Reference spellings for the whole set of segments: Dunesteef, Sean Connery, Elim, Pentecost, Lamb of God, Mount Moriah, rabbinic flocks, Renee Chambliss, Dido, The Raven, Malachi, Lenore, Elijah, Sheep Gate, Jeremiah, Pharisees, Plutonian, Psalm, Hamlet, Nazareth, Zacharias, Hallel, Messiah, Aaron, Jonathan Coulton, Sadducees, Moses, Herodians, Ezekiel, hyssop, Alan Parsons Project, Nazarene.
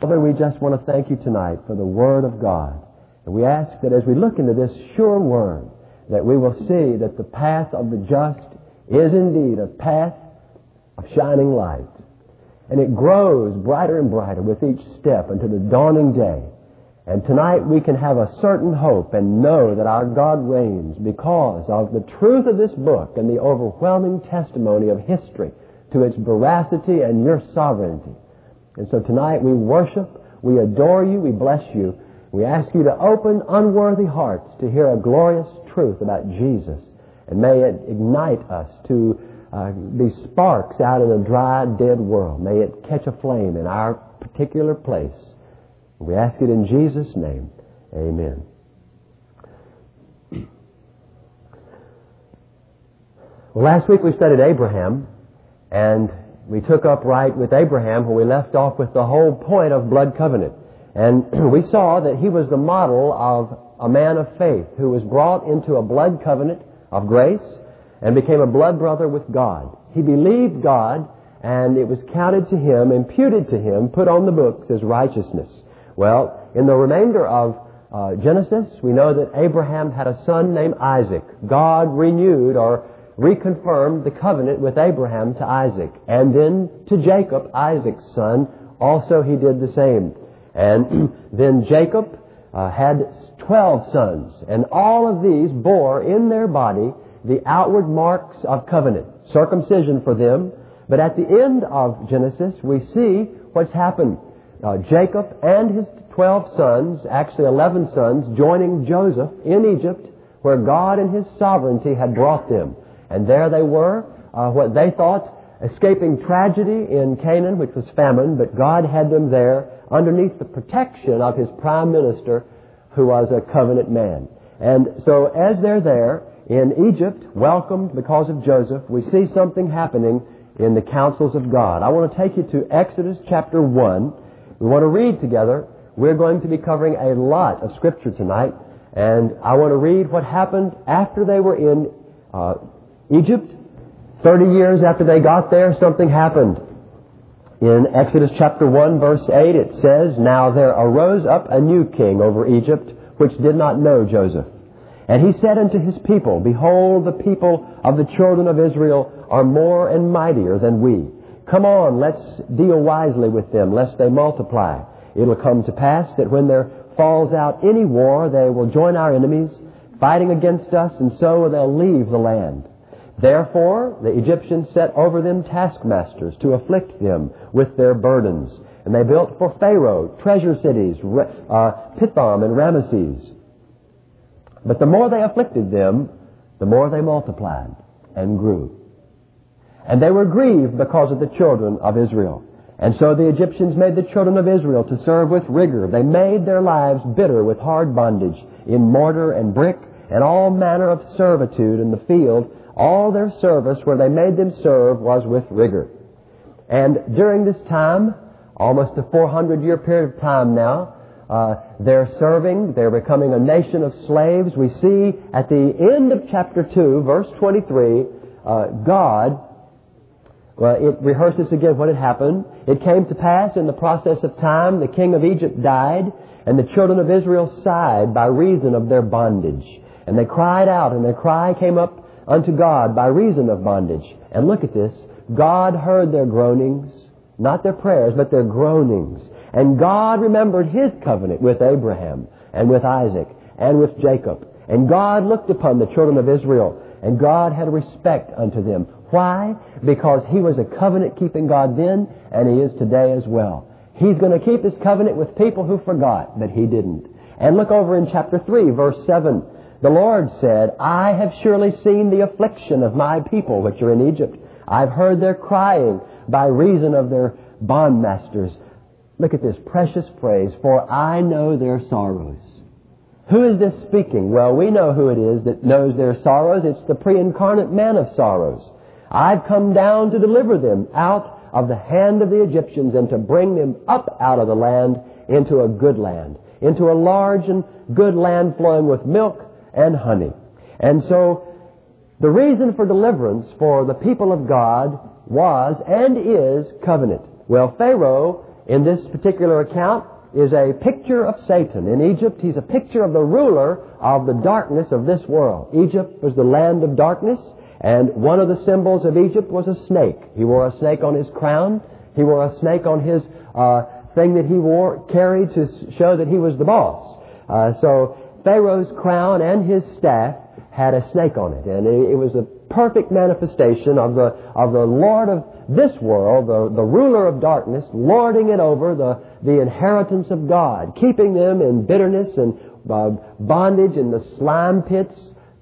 Father, we just want to thank you tonight for the Word of God. And we ask that as we look into this sure Word, that we will see that the path of the just is indeed a path of shining light. And it grows brighter and brighter with each step until the dawning day. And tonight we can have a certain hope and know that our God reigns because of the truth of this book and the overwhelming testimony of history to its veracity and your sovereignty. And so tonight we worship, we adore you, we bless you. We ask you to open unworthy hearts to hear a glorious truth about Jesus. And may it ignite us to be sparks out in a dry, dead world. May it catch a flame in our particular place. We ask it in Jesus' name. Amen. Well, last week we studied Abraham, and we took up right with Abraham when we left off with the whole point of blood covenant. And we saw that he was the model of a man of faith who was brought into a blood covenant of grace and became a blood brother with God. He believed God, and it was counted to him, imputed to him, put on the books as righteousness. Well, in the remainder of Genesis, we know that Abraham had a son named Isaac. God renewed or reconfirmed the covenant with Abraham to Isaac, and then to Jacob, Isaac's son, also he did the same. And then Jacob had 12 sons, and all of these bore in their body the outward marks of covenant, circumcision for them. But at the end of Genesis, we see what's happened. Jacob and his 12 sons, actually 11 sons, joining Joseph in Egypt, where God in his sovereignty had brought them. And there they were, what they thought, escaping tragedy in Canaan, which was famine, but God had them there underneath the protection of his prime minister, who was a covenant man. And so as they're there in Egypt, welcomed because of Joseph, we see something happening in the counsels of God. I want to take you to Exodus chapter 1. We want to read together. We're going to be covering a lot of Scripture tonight, and I want to read what happened after they were in Egypt. 30 years after they got there, something happened. In Exodus chapter 1, verse 8, it says, "Now there arose up a new king over Egypt, which did not know Joseph. And he said unto his people, Behold, the people of the children of Israel are more and mightier than we. Come on, let's deal wisely with them, lest they multiply. It will come to pass that when there falls out any war, they will join our enemies, fighting against us, and so they'll leave the land. Therefore the Egyptians set over them taskmasters to afflict them with their burdens. And they built for Pharaoh treasure cities, Pithom and Ramesses. But the more they afflicted them, the more they multiplied and grew. And they were grieved because of the children of Israel. And so the Egyptians made the children of Israel to serve with rigor. They made their lives bitter with hard bondage in mortar and brick and all manner of servitude in the field. All their service where they made them serve was with rigor." And during this time, almost a 400-year period of time now, they're serving, they're becoming a nation of slaves. We see at the end of chapter 2, verse 23, God, well, it rehearses again what had happened. "It came to pass in the process of time, the king of Egypt died, and the children of Israel sighed by reason of their bondage. And they cried out, and their cry came up unto God by reason of bondage." And look at this. "God heard their groanings," not their prayers, but their groanings. "And God remembered his covenant with Abraham and with Isaac and with Jacob. And God looked upon the children of Israel, and God had respect unto them." Why? Because he was a covenant-keeping God then, and he is today as well. He's going to keep his covenant with people who forgot, but he didn't. And look over in chapter 3, verse 7. "The Lord said, I have surely seen the affliction of my people which are in Egypt. I've heard their crying by reason of their bondmasters." Look at this precious phrase, "For I know their sorrows." Who is this speaking? Well, we know who it is that knows their sorrows. It's the pre-incarnate man of sorrows. "I've come down to deliver them out of the hand of the Egyptians and to bring them up out of the land into a good land, into a large and good land flowing with milk and honey." And so the reason for deliverance for the people of God was and is covenant. Well, Pharaoh in this particular account is a picture of Satan. In Egypt, he's a picture of the ruler of the darkness of this world. Egypt was the land of darkness, and one of the symbols of Egypt was a snake. He wore a snake on his crown. He wore a snake on his thing that he carried to show that he was the boss. So Pharaoh's crown and his staff had a snake on it, and it was a perfect manifestation of the Lord of this world, the ruler of darkness, lording it over the inheritance of God, keeping them in bitterness and bondage in the slime pits,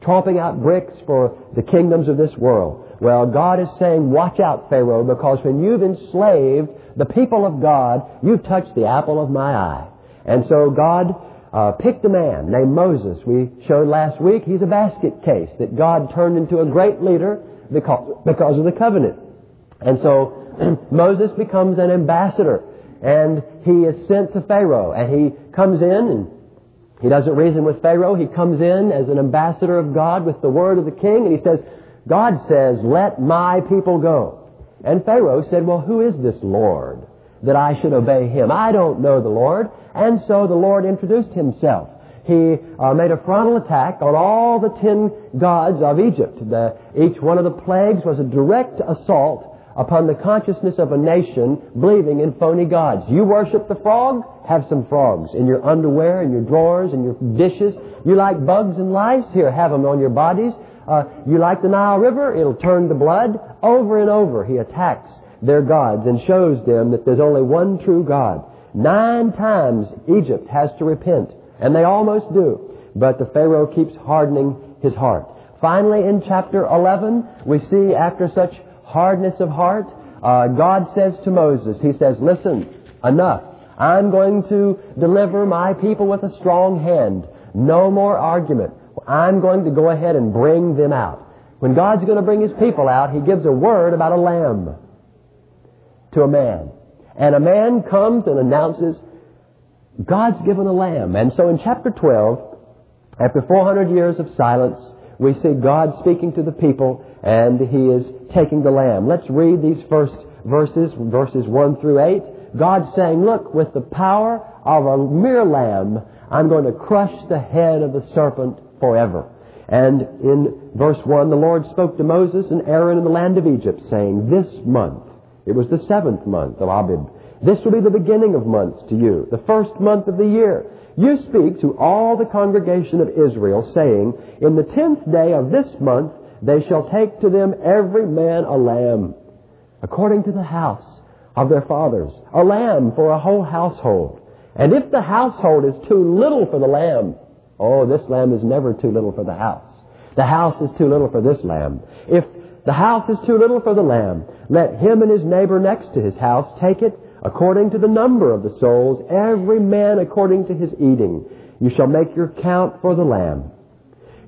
tromping out bricks for the kingdoms of this world. Well, God is saying, watch out, Pharaoh, because when you've enslaved the people of God, you've touched the apple of my eye. And so God picked a man named Moses. We showed last week he's a basket case that God turned into a great leader because of the covenant. And so Moses becomes an ambassador, and he is sent to Pharaoh, and he comes in, and he doesn't reason with Pharaoh. He comes in as an ambassador of God with the word of the king, and he says, God says, let my people go. And Pharaoh said, well, who is this Lord that I should obey him? I don't know the Lord. And so the Lord introduced himself. He made a frontal attack on all the 10 gods of Egypt. Each one of the plagues was a direct assault upon the consciousness of a nation believing in phony gods. You worship the frog? Have some frogs in your underwear, in your drawers, in your dishes. You like bugs and lice? Here, have them on your bodies. You like the Nile River? It'll turn to blood. Over and over, he attacks their gods and shows them that there's only one true God. 9 times Egypt has to repent, and they almost do. But the Pharaoh keeps hardening his heart. Finally, in chapter 11, we see after such hardness of heart, God says to Moses, he says, listen, enough. I'm going to deliver my people with a strong hand. No more argument. I'm going to go ahead and bring them out. When God's going to bring his people out, he gives a word about a lamb to a man. And a man comes and announces, God's given a lamb. And so in chapter 12, after 400 years of silence, we see God speaking to the people, and he is taking the lamb. Let's read these first verses, verses 1 through 8. God's saying, look, with the power of a mere lamb, I'm going to crush the head of the serpent forever. And in verse 1, the Lord spoke to Moses and Aaron in the land of Egypt, saying, this month, it was the 7th month of Abib, this will be the beginning of months to you, the first month of the year. You speak to all the congregation of Israel, saying, in the 10th day of this month they shall take to them every man a lamb, according to the house of their fathers, a lamb for a whole household. And if the household is too little for the lamb, oh, this lamb is never too little for the house. The house is too little for this lamb. If the house is too little for the lamb, let him and his neighbor next to his house take it according to the number of the souls, every man according to his eating. You shall make your count for the lamb.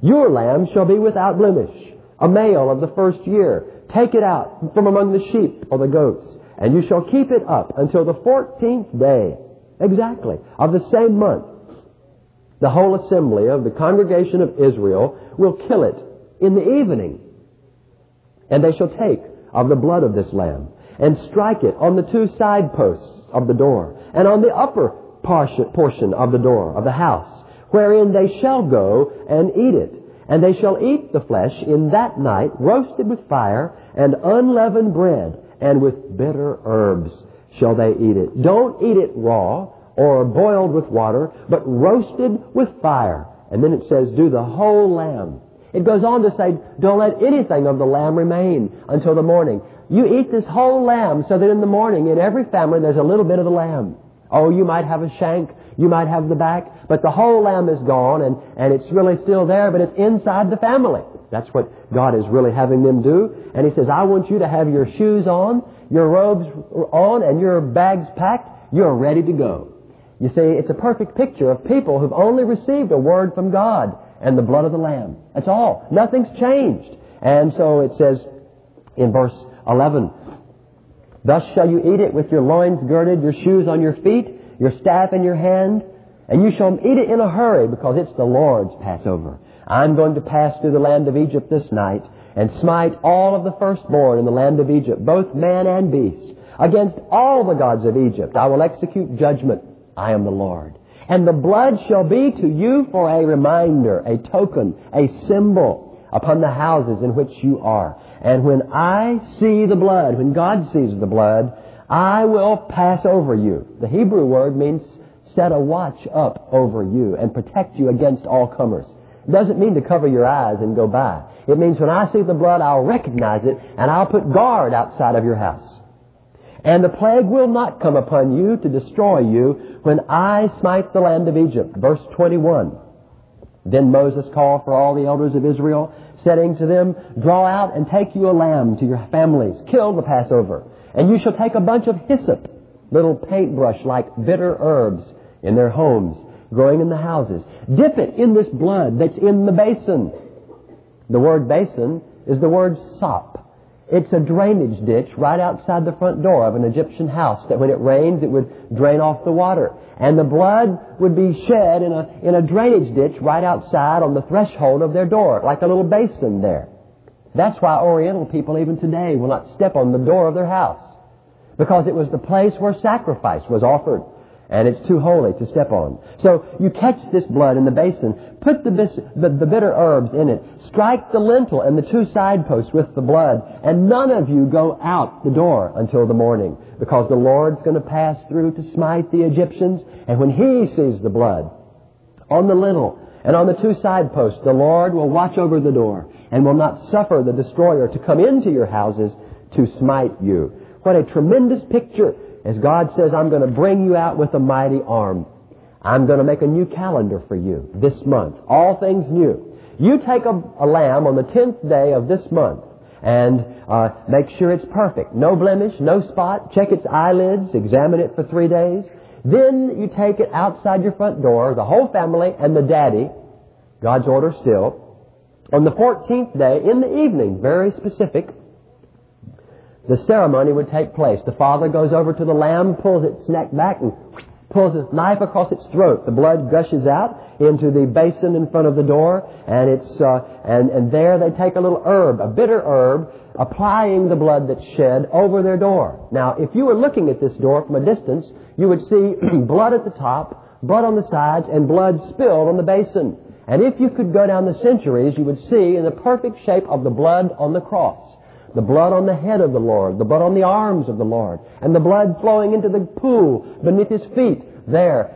Your lamb shall be without blemish, a male of the first year. Take it out from among the sheep or the goats, and you shall keep it up until the 14th day, exactly, of the same month. The whole assembly of the congregation of Israel will kill it in the evening, and they shall take of the blood of this lamb and strike it on the 2 side posts of the door and on the upper portion of the door of the house, wherein they shall go and eat it. And they shall eat the flesh in that night, roasted with fire and unleavened bread, and with bitter herbs shall they eat it. Don't eat it raw or boiled with water, but roasted with fire. And then it says, do the whole lamb. It goes on to say, don't let anything of the lamb remain until the morning. You eat this whole lamb so that in the morning, in every family, there's a little bit of the lamb. Oh, you might have a shank, you might have the back, but the whole lamb is gone, and it's really still there, but it's inside the family. That's what God is really having them do. And he says, I want you to have your shoes on, your robes on, and your bags packed. You're ready to go. You see, it's a perfect picture of people who've only received a word from God and the blood of the lamb. That's all. Nothing's changed. And so it says in verse 11, thus shall you eat it with your loins girded, your shoes on your feet, your staff in your hand, and you shall eat it in a hurry, because it's the Lord's Passover. I'm going to pass through the land of Egypt this night and smite all of the firstborn in the land of Egypt, both man and beast. Against all the gods of Egypt I will execute judgment. I am the Lord. And the blood shall be to you for a reminder, a token, a symbol upon the houses in which you are. And when I see the blood, when God sees the blood, I will pass over you. The Hebrew word means set a watch up over you and protect you against all comers. It doesn't mean to cover your eyes and go by. It means when I see the blood, I'll recognize it and I'll put guard outside of your house. And the plague will not come upon you to destroy you when I smite the land of Egypt. Verse 21. Then Moses called for all the elders of Israel, saying to them, draw out and take you a lamb to your families. Kill the Passover. And you shall take a bunch of hyssop, little paintbrush-like bitter herbs in their homes, growing in the houses. Dip it in this blood that's in the basin. The word basin is the word sop. It's a drainage ditch right outside the front door of an Egyptian house that when it rains, it would drain off the water. And the blood would be shed in a drainage ditch right outside on the threshold of their door, like a little basin there. That's why Oriental people even today will not step on the door of their house, because it was the place where sacrifice was offered, and it's too holy to step on. So you catch this blood in the basin, put the bitter herbs in it, strike the lintel and the two side posts with the blood, and none of you go out the door until the morning, because the Lord's going to pass through to smite the Egyptians. And when He sees the blood on the lintel and on the two side posts, the Lord will watch over the door and will not suffer the destroyer to come into your houses to smite you. What a tremendous picture. As God says, I'm going to bring you out with a mighty arm. I'm going to make a new calendar for you this month. All things new. You take a lamb on the 10th day of this month and make sure it's perfect. No blemish, no spot. Check its eyelids. Examine it for 3 days. Then you take it outside your front door, the whole family and the daddy. God's order still. On the 14th day in the evening, very specific, the ceremony would take place. The father goes over to the lamb, pulls its neck back, and pulls his knife across its throat. The blood gushes out into the basin in front of the door, and it's and there they take a little herb, a bitter herb, applying the blood that's shed over their door. Now, if you were looking at this door from a distance, you would see blood at the top, blood on the sides, and blood spilled on the basin. And if you could go down the centuries, you would see in the perfect shape of the blood on the cross. The blood on the head of the Lord, the blood on the arms of the Lord, and the blood flowing into the pool beneath His feet there.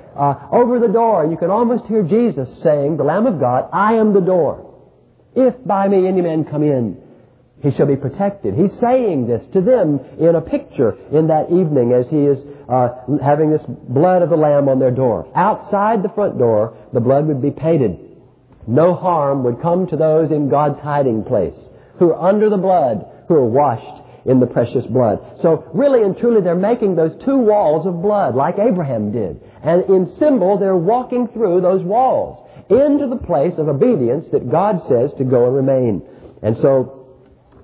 Over the door, you can almost hear Jesus saying, the Lamb of God, I am the door. If by me any man come in, he shall be protected. He's saying this to them in a picture in that evening as He is having this blood of the Lamb on their door. Outside the front door, the blood would be painted. No harm would come to those in God's hiding place who are under the blood, who are washed in the precious blood. So really and truly, they're making those two walls of blood like Abraham did. And in symbol, they're walking through those walls into the place of obedience that God says to go and remain. And so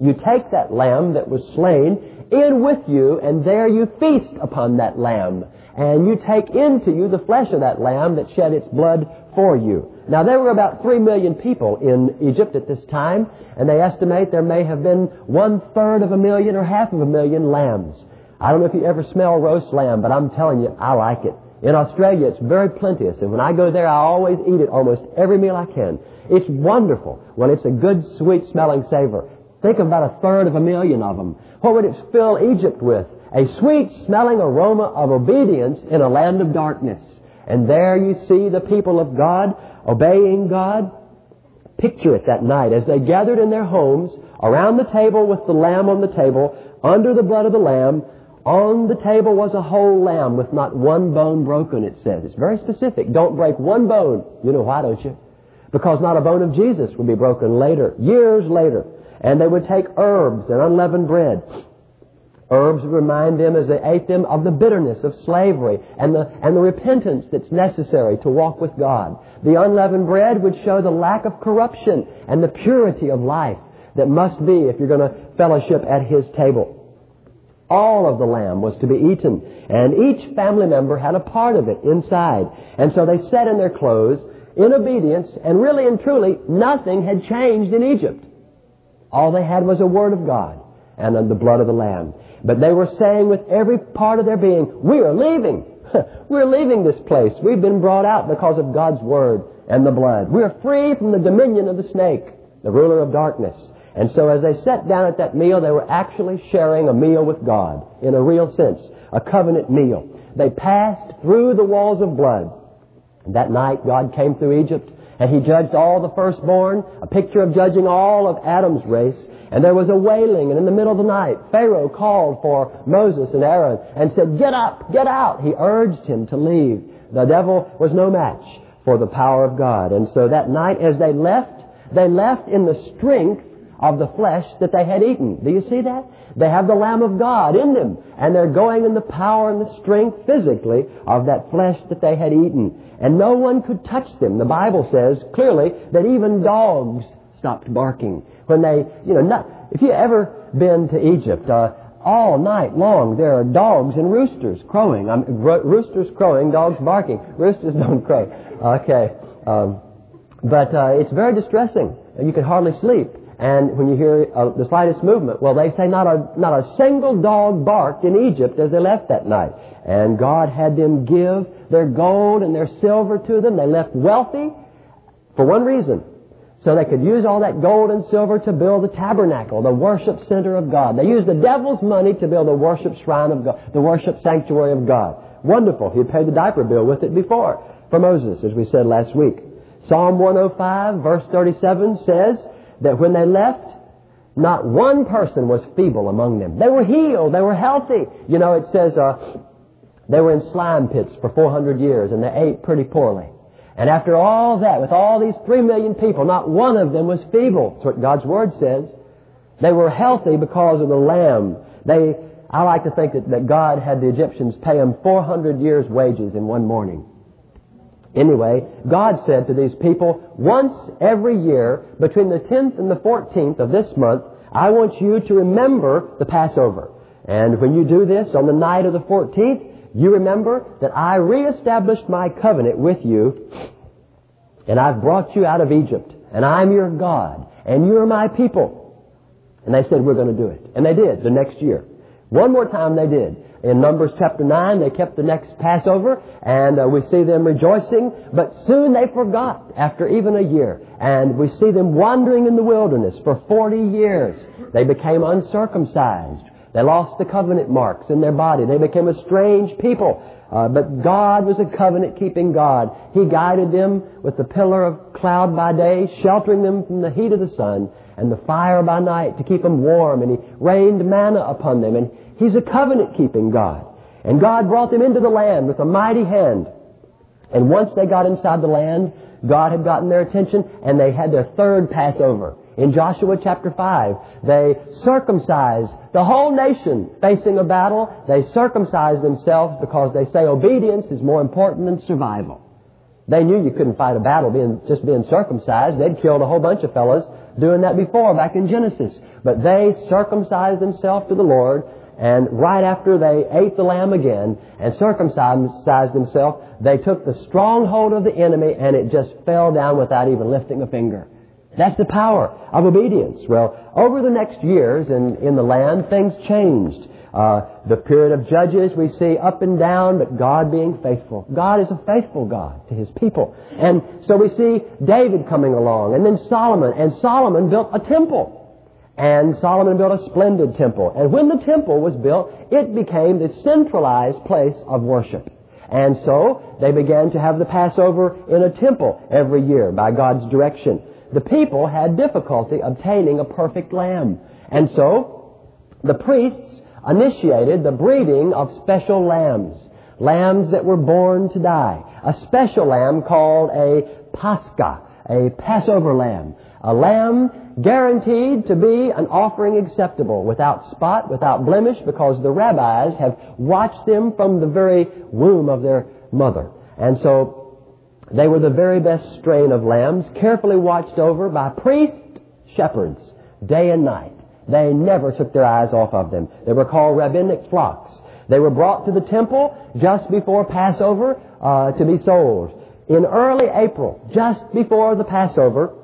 you take that lamb that was slain in with you, and there you feast upon that lamb. And you take into you the flesh of that lamb that shed its blood for you. Now, there were about 3 million people in Egypt at this time, and they estimate there may have been 1/3 of a million or 1/2 of a million lambs. I don't know if you ever smell roast lamb, but I'm telling you, I like it. In Australia, it's very plenteous, and when I go there, I always eat it almost every meal I can. It's wonderful. Well, it's a good, sweet-smelling savor. Think of about 1/3 of a million of them. What would it fill Egypt with? A sweet-smelling aroma of obedience in a land of darkness. And there you see the people of God obeying God. Picture it that night as they gathered in their homes around the table with the lamb on the table, under the blood of the lamb. On the table was a whole lamb with not one bone broken, it says. It's very specific. Don't break one bone. You know why, don't you? Because not a bone of Jesus would be broken later, years later. And they would take herbs and unleavened bread. Herbs would remind them as they ate them of the bitterness of slavery and the repentance that's necessary to walk with God. The unleavened bread would show the lack of corruption and the purity of life that must be if you're going to fellowship at His table. All of the lamb was to be eaten, and each family member had a part of it inside. And so they sat in their clothes in obedience, and really and truly nothing had changed in Egypt. All they had was a word of God and the blood of the lamb. But they were saying with every part of their being, we are leaving. We're leaving this place. We've been brought out because of God's word and the blood. We are free from the dominion of the snake, the ruler of darkness. And so as they sat down at that meal, they were actually sharing a meal with God in a real sense, a covenant meal. They passed through the walls of blood. And that night, God came through Egypt, and He judged all the firstborn, a picture of judging all of Adam's race. And there was a wailing, and in the middle of the night, Pharaoh called for Moses and Aaron and said, get up, get out. He urged him to leave. The devil was no match for the power of God. And so that night as they left in the strength of the flesh that they had eaten. Do you see that? They have the Lamb of God in them, and they're going in the power and the strength physically of that flesh that they had eaten. And no one could touch them. The Bible says clearly that even dogs stopped barking. When they, if you ever been to Egypt, all night long there are dogs and roosters crowing. Roosters crowing, dogs barking. Roosters don't crow. Okay. But it's very distressing. You can hardly sleep. And when you hear the slightest movement, well, they say not a single dog barked in Egypt as they left that night. And God had them give their gold and their silver to them. They left wealthy for one reason. So they could use all that gold and silver to build the tabernacle, the worship center of God. They used the devil's money to build the worship shrine of God, the worship sanctuary of God. Wonderful. He paid the diaper bill with it before for Moses, as we said last week. Psalm 105, verse 37 says that when they left, not one person was feeble among them. They were healed. They were healthy. You know, it says they were in slime pits for 400 years, and they ate pretty poorly. And after all that, with all these 3 million people, not one of them was feeble. That's what God's Word says. They were healthy because of the Lamb. I like to think that God had the Egyptians pay them 400 years' wages in one morning. Anyway, God said to these people, once every year, between the 10th and the 14th of this month, I want you to remember the Passover. And when you do this, on the night of the 14th, you remember that I reestablished my covenant with you, and I've brought you out of Egypt, and I'm your God, and you're my people. And they said, we're going to do it. And they did the next year. One more time they did. In Numbers chapter 9, they kept the next Passover, and we see them rejoicing, but soon they forgot after even a year. And we see them wandering in the wilderness for 40 years. They became uncircumcised. They lost the covenant marks in their body. They became a strange people. But God was a covenant-keeping God. He guided them with the pillar of cloud by day, sheltering them from the heat of the sun, and the fire by night to keep them warm. And He rained manna upon them. And He's a covenant-keeping God. And God brought them into the land with a mighty hand. And once they got inside the land, God had gotten their attention, and they had their third Passover. In Joshua chapter 5, they circumcised the whole nation facing a battle. They circumcised themselves because they say obedience is more important than survival. They knew you couldn't fight a battle just being circumcised. They'd killed a whole bunch of fellas doing that before, back in Genesis. But they circumcised themselves to the Lord, and right after they ate the lamb again and circumcised themselves, they took the stronghold of the enemy, and it just fell down without even lifting a finger. That's the power of obedience. Well, over the next years in the land, things changed. The period of Judges, we see up and down, but God being faithful. God is a faithful God to His people. And so we see David coming along, and then Solomon. And Solomon built a temple. And Solomon built a splendid temple. And when the temple was built, it became the centralized place of worship. And so they began to have the Passover in a temple every year by God's direction. The people had difficulty obtaining a perfect lamb. And so the priests initiated the breeding of special lambs, lambs that were born to die, a special lamb called a Pascha, a Passover lamb, a lamb guaranteed to be an offering acceptable, without spot, without blemish, because the rabbis have watched them from the very womb of their mother. And so they were the very best strain of lambs, carefully watched over by priest shepherds day and night. They never took their eyes off of them. They were called rabbinic flocks. They were brought to the temple just before Passover to be sold. In early April, just before the Passover,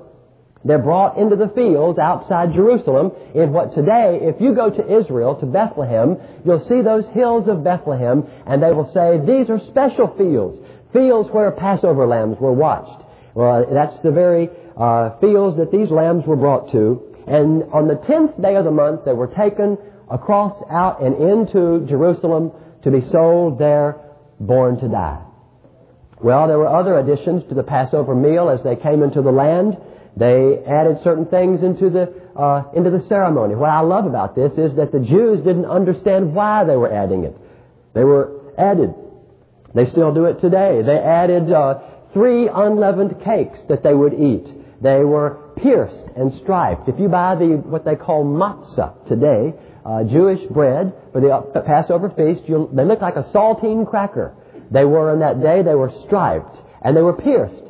They're brought into the fields outside Jerusalem in what today, if you go to Israel, to Bethlehem, you'll see those hills of Bethlehem, and they will say, these are special fields, fields where Passover lambs were watched. Well, that's the very fields that these lambs were brought to. And on the 10th day of the month, they were taken across out and into Jerusalem to be sold there, born to die. Well, there were other additions to the Passover meal as they came into the land. They added certain things into the ceremony. What I love about this is that the Jews didn't understand why they were adding it. They were added. They still do it today. They added 3 unleavened cakes that they would eat. They were pierced and striped. If you buy what they call matzah today, Jewish bread for the Passover feast, they look like a saltine cracker. They were on that day, they were striped and they were pierced.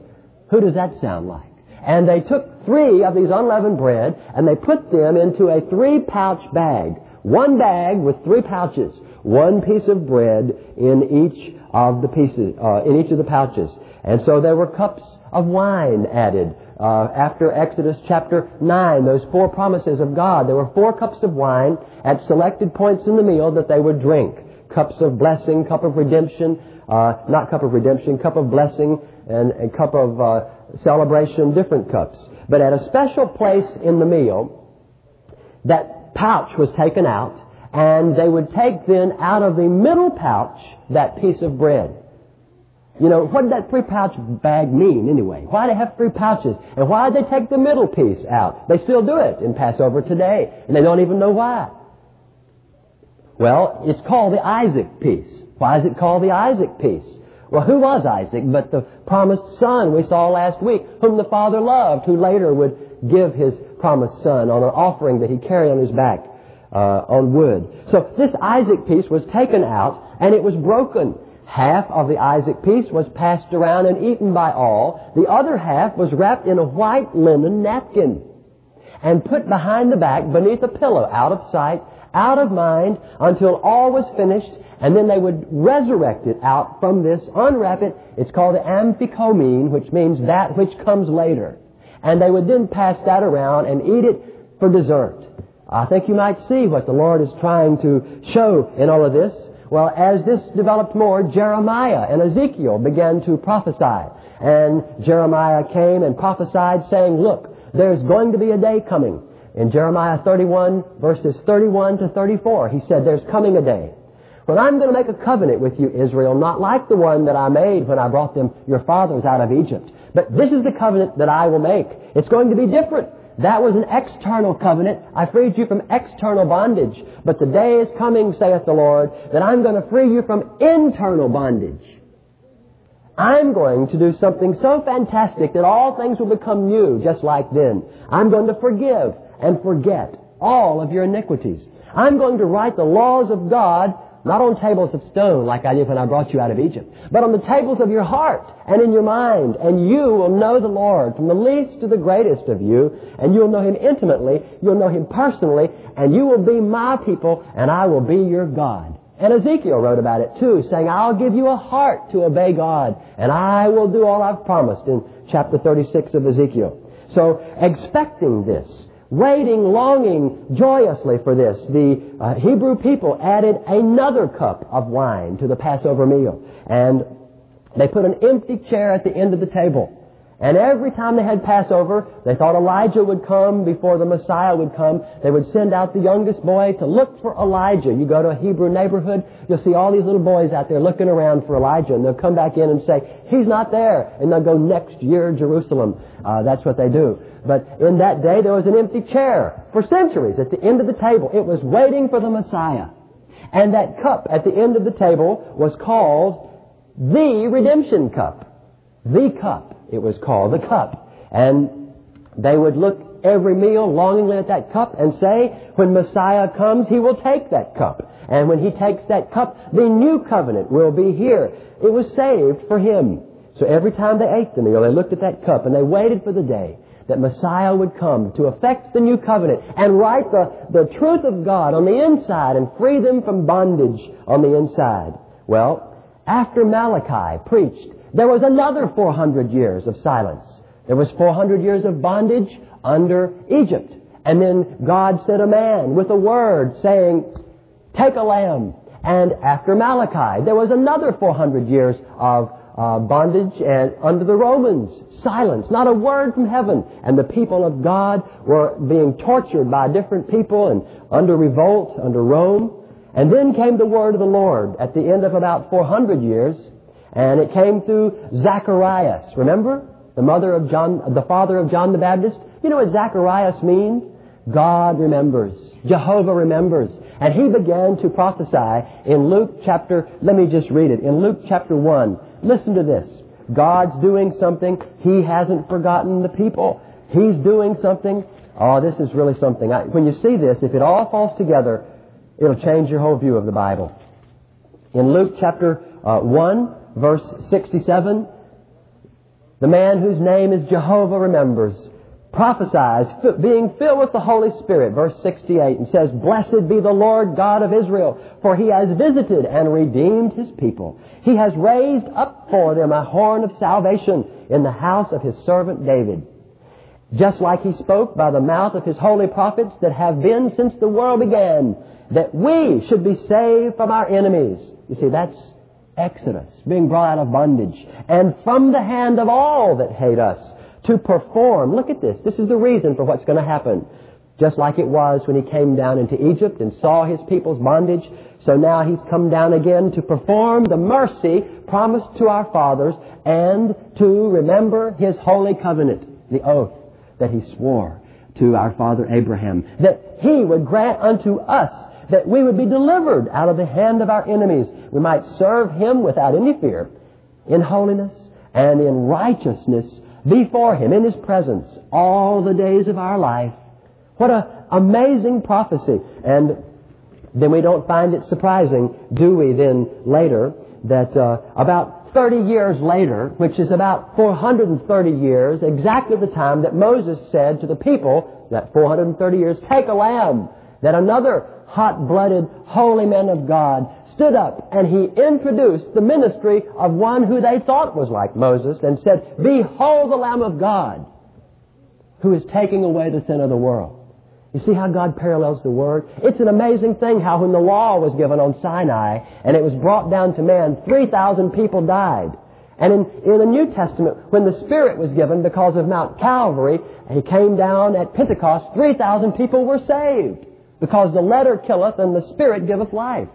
Who does that sound like? And they took 3 of these unleavened bread and they put them into a 3-pouch bag. One bag with 3 pouches. One piece of bread in each of the pieces, in each of the pouches. And so there were cups of wine added. After Exodus chapter 9, those 4 promises of God, there were 4 cups of wine at selected points in the meal that they would drink. Cups of blessing, cup of redemption, cup of blessing, and cup of celebration, different cups. But at a special place in the meal, that pouch was taken out, and they would take then out of the middle pouch that piece of bread. You know, what did that 3-pouch bag mean anyway? Why do they have 3 pouches? And why did they take the middle piece out? They still do it in Passover today, and they don't even know why. Well, it's called the Isaac piece. Why is it called the Isaac piece? Well, who was Isaac but the promised son we saw last week, whom the father loved, who later would give his promised son on an offering that he carried on his back on wood. So this Isaac piece was taken out, and it was broken. Half of the Isaac piece was passed around and eaten by all. The other half was wrapped in a white linen napkin and put behind the back beneath a pillow, out of sight, out of mind, until all was finished, and then they would resurrect it out from this, unwrap it. It's called the amphikomen, which means that which comes later. And they would then pass that around and eat it for dessert. I think you might see what the Lord is trying to show in all of this. Well, as this developed more, Jeremiah and Ezekiel began to prophesy. And Jeremiah came and prophesied, saying, look, there's going to be a day coming. In Jeremiah 31, verses 31 to 34, he said, there's coming a day when I'm going to make a covenant with you, Israel, not like the one that I made when I brought them, your fathers, out of Egypt. But this is the covenant that I will make. It's going to be different. That was an external covenant. I freed you from external bondage. But the day is coming, saith the Lord, that I'm going to free you from internal bondage. I'm going to do something so fantastic that all things will become new, just like then. I'm going to forgive and forget all of your iniquities. I'm going to write the laws of God, not on tables of stone like I did when I brought you out of Egypt, but on the tables of your heart and in your mind. And you will know the Lord from the least to the greatest of you. And you'll know Him intimately. You'll know Him personally. And you will be my people, and I will be your God. And Ezekiel wrote about it too, saying, I'll give you a heart to obey God, and I will do all I've promised, in chapter 36 of Ezekiel. So expecting this, waiting, longing joyously for this, the Hebrew people added another cup of wine to the Passover meal. And they put an empty chair at the end of the table. And every time they had Passover, they thought Elijah would come before the Messiah would come. They would send out the youngest boy to look for Elijah. You go to a Hebrew neighborhood, you'll see all these little boys out there looking around for Elijah. And they'll come back in and say, he's not there. And they'll go next year to Jerusalem. That's what they do. But in that day, there was an empty chair for centuries at the end of the table. It was waiting for the Messiah. And that cup at the end of the table was called the redemption cup. The cup, it was called, the cup. And they would look every meal longingly at that cup and say, when Messiah comes, he will take that cup. And when he takes that cup, the new covenant will be here. It was saved for him. So every time they ate the meal, they looked at that cup and they waited for the day that Messiah would come to effect the new covenant and write the truth of God on the inside and free them from bondage on the inside. Well, after Malachi preached, there was another 400 years of silence. There was 400 years of bondage under Egypt. And then God sent a man with a word saying, take a lamb. And after Malachi, there was another 400 years of bondage and under the Romans. Silence, not a word from heaven. And the people of God were being tortured by different people and under revolt, under Rome. And then came the word of the Lord at the end of about 400 years. And it came through Zacharias. Remember? The mother of John, the father of John the Baptist. You know what Zacharias means? God remembers. Jehovah remembers. And he began to prophesy in Luke chapter, let me just read it, in Luke chapter 1. Listen to this. God's doing something. He hasn't forgotten the people. He's doing something. Oh, this is really something. When you see this, if it all falls together, it'll change your whole view of the Bible. In Luke chapter 1, verse 67, the man whose name is Jehovah remembers, prophesies, being filled with the Holy Spirit, verse 68, and says, Blessed be the Lord God of Israel, for he has visited and redeemed his people. He has raised up for them a horn of salvation in the house of his servant David. Just like he spoke by the mouth of his holy prophets that have been since the world began, that we should be saved from our enemies. You see, that's Exodus, being brought out of bondage. And from the hand of all that hate us, to perform. Look at this. This is the reason for what's going to happen. Just like it was when he came down into Egypt and saw his people's bondage, so now he's come down again to perform the mercy promised to our fathers and to remember his holy covenant, the oath that he swore to our father Abraham, that he would grant unto us that we would be delivered out of the hand of our enemies. We might serve him without any fear, in holiness and in righteousness before him, in his presence, all the days of our life. What an amazing prophecy. And then we don't find it surprising, do we, then later, that about 30 years later, which is about 430 years, exactly the time that Moses said to the people, that 430 years, take a lamb, that another hot-blooded, holy man of God stood up and he introduced the ministry of one who they thought was like Moses and said, Behold the Lamb of God, who is taking away the sin of the world. You see how God parallels the Word? It's an amazing thing how when the law was given on Sinai and it was brought down to man, 3,000 people died. And in the New Testament, when the Spirit was given because of Mount Calvary, he came down at Pentecost, 3,000 people were saved. Because the letter killeth and the Spirit giveth life.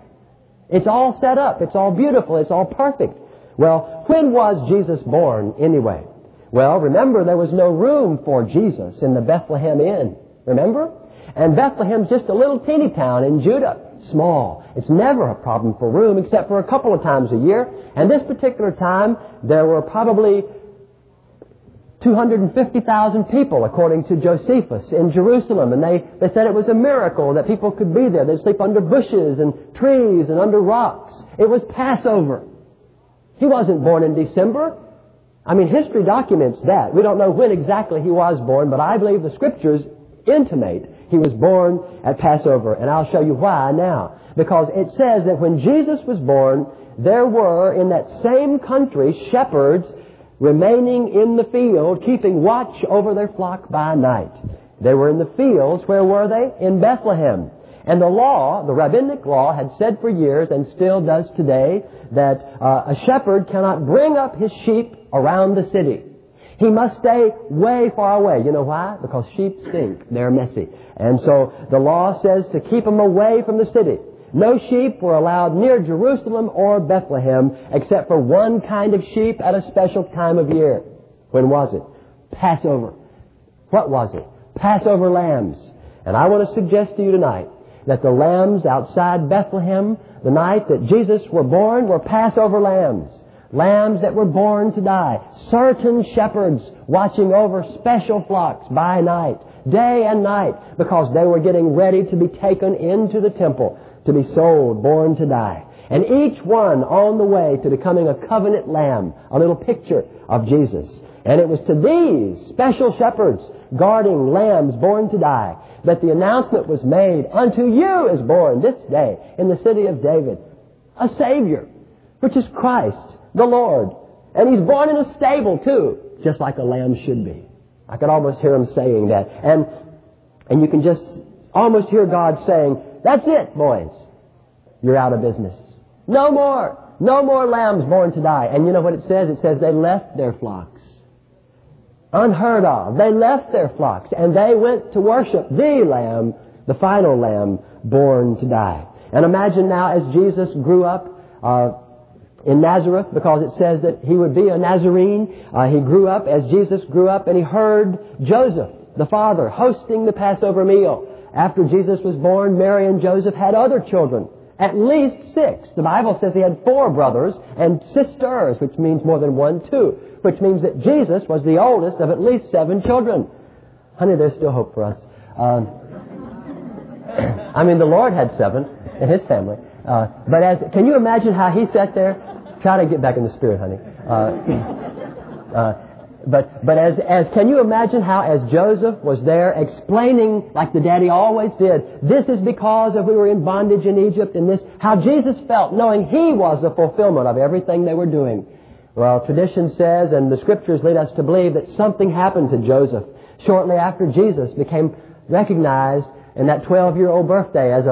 It's all set up. It's all beautiful. It's all perfect. Well, when was Jesus born anyway? Well, remember, there was no room for Jesus in the Bethlehem Inn. Remember? And Bethlehem's just a little teeny town in Judah. Small. It's never a problem for room except for a couple of times a year. And this particular time, there were probably 250,000 people, according to Josephus, in Jerusalem. And they said it was a miracle that people could be there. They'd sleep under bushes and trees and under rocks. It was Passover. He wasn't born in December. I mean, history documents that. We don't know when exactly he was born, but I believe the Scriptures intimate he was born at Passover. And I'll show you why now. Because it says that when Jesus was born, there were in that same country shepherds remaining in the field, keeping watch over their flock by night. They were in the fields. Where were they? In Bethlehem. And the law, the rabbinic law, had said for years and still does today that a shepherd cannot bring up his sheep around the city. He must stay way far away. You know why? Because sheep stink. They're messy. And so the law says to keep them away from the city. No sheep were allowed near Jerusalem or Bethlehem except for one kind of sheep at a special time of year. When was it? Passover. What was it? Passover lambs. And I want to suggest to you tonight that the lambs outside Bethlehem the night that Jesus were born were Passover lambs. Lambs that were born to die. Certain shepherds watching over special flocks by night, day and night, because they were getting ready to be taken into the temple, to be sold, born to die. And each one on the way to becoming a covenant lamb, a little picture of Jesus. And it was to these special shepherds guarding lambs born to die that the announcement was made, Unto you is born this day in the city of David a Savior, which is Christ the Lord. And he's born in a stable too. just like a lamb should be. I could almost hear him saying that. And you can just almost hear God saying, that's it, boys. You're out of business. No more. No more lambs born to die. And you know what it says? It says they left their flocks. Unheard of. They left their flocks and they went to worship the Lamb, the final Lamb born to die. And imagine now as Jesus grew up in Nazareth, because it says that he would be a Nazarene. He grew up as Jesus grew up, and he heard Joseph, the father, hosting the Passover meal. After Jesus was born, Mary and Joseph had other children, at least 6. The Bible says he had 4 brothers and sisters, which means more than 1, 2, which means that Jesus was the oldest of at least 7 children. Honey, there's still hope for us. I mean, the Lord had 7 in his family. Can you imagine how he sat there? Try to get back in the spirit, honey. Can you imagine how as Joseph was there explaining, like the daddy always did, this is because of we were in bondage in Egypt, and this, how Jesus felt knowing he was the fulfillment of everything they were doing. Well, tradition says, and the scriptures lead us to believe, that something happened to Joseph shortly after Jesus became recognized in that 12-year-old birthday as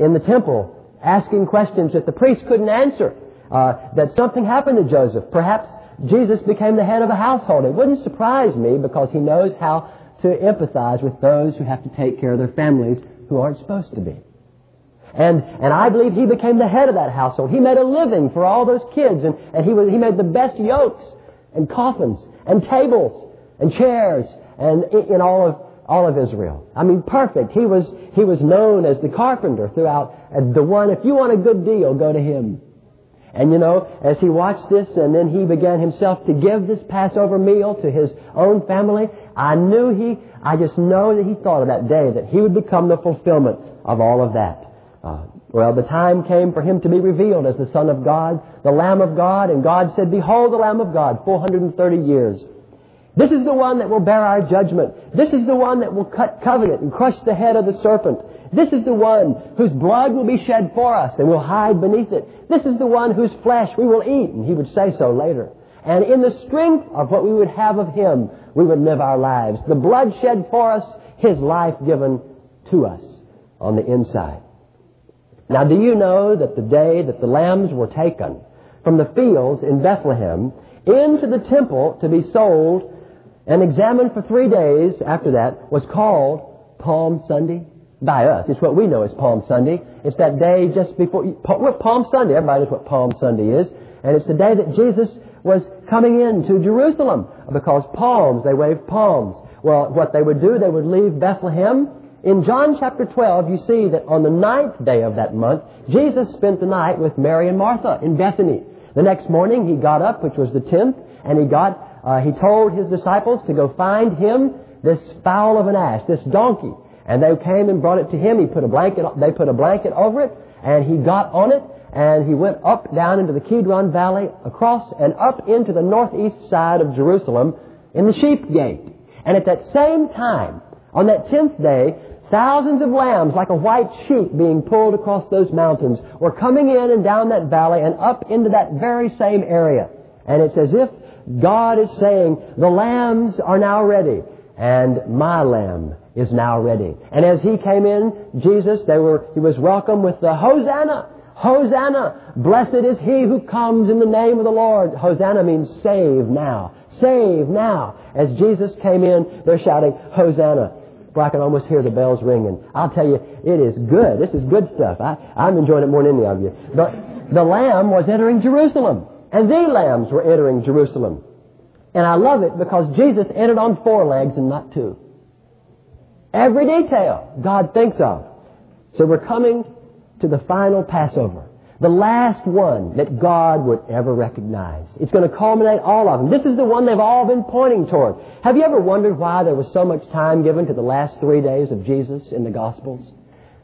in the temple, asking questions that the priest couldn't answer, that something happened to Joseph. Perhaps Jesus became the head of a household. It wouldn't surprise me, because he knows how to empathize with those who have to take care of their families who aren't supposed to be. And I believe he became the head of that household. He made a living for all those kids, and he made the best yokes and coffins and tables and chairs and in all of Israel. I mean, perfect. He was known as the carpenter throughout, as the one, if you want a good deal, go to him. And you know, as he watched this, and then he began himself to give this Passover meal to his own family, I just know that he thought of that day that he would become the fulfillment of all of that. The time came for him to be revealed as the Son of God, the Lamb of God, and God said, behold the Lamb of God, 430 years. This is the one that will bear our judgment. This is the one that will cut covenant and crush the head of the serpent. This is the one whose blood will be shed for us and we'll hide beneath it. This is the one whose flesh we will eat, and he would say so later. And in the strength of what we would have of him, we would live our lives. The blood shed for us, his life given to us on the inside. Now, do you know that the day that the lambs were taken from the fields in Bethlehem into the temple to be sold and examined for 3 days after that was called Palm Sunday? By us, it's what we know as Palm Sunday. It's that day just before Palm Sunday. Everybody knows what Palm Sunday is. And it's the day that Jesus was coming into Jerusalem, because palms, they waved palms. Well, what they would do, they would leave Bethlehem. In John chapter 12, you see that on the 9th day of that month, Jesus spent the night with Mary and Martha in Bethany. The next morning, he got up, which was the 10th, and he told his disciples to go find him this fowl of an ass, this donkey. And they came and brought it to him. They put a blanket over it, and he got on it, and he went up down into the Kidron Valley, across and up into the northeast side of Jerusalem in the Sheep Gate. And at that same time, on that 10th day, thousands of lambs, like a white sheep being pulled across those mountains, were coming in and down that valley and up into that very same area. And it's as if God is saying, the lambs are now ready, and my lamb is now ready. And as he came in, Jesus, he was welcomed with the Hosanna! Hosanna! Blessed is he who comes in the name of the Lord. Hosanna means save now. Save now. As Jesus came in, they're shouting, Hosanna. Boy, I can almost hear the bells ringing. I'll tell you, it is good. This is good stuff. I'm enjoying it more than any of you. But the Lamb was entering Jerusalem. And the lambs were entering Jerusalem. And I love it because Jesus entered on 4 legs and not 2. Every detail God thinks of. So we're coming to the final Passover, the last one that God would ever recognize. It's going to culminate all of them. This is the one they've all been pointing toward. Have you ever wondered why there was so much time given to the last 3 days of Jesus in the Gospels?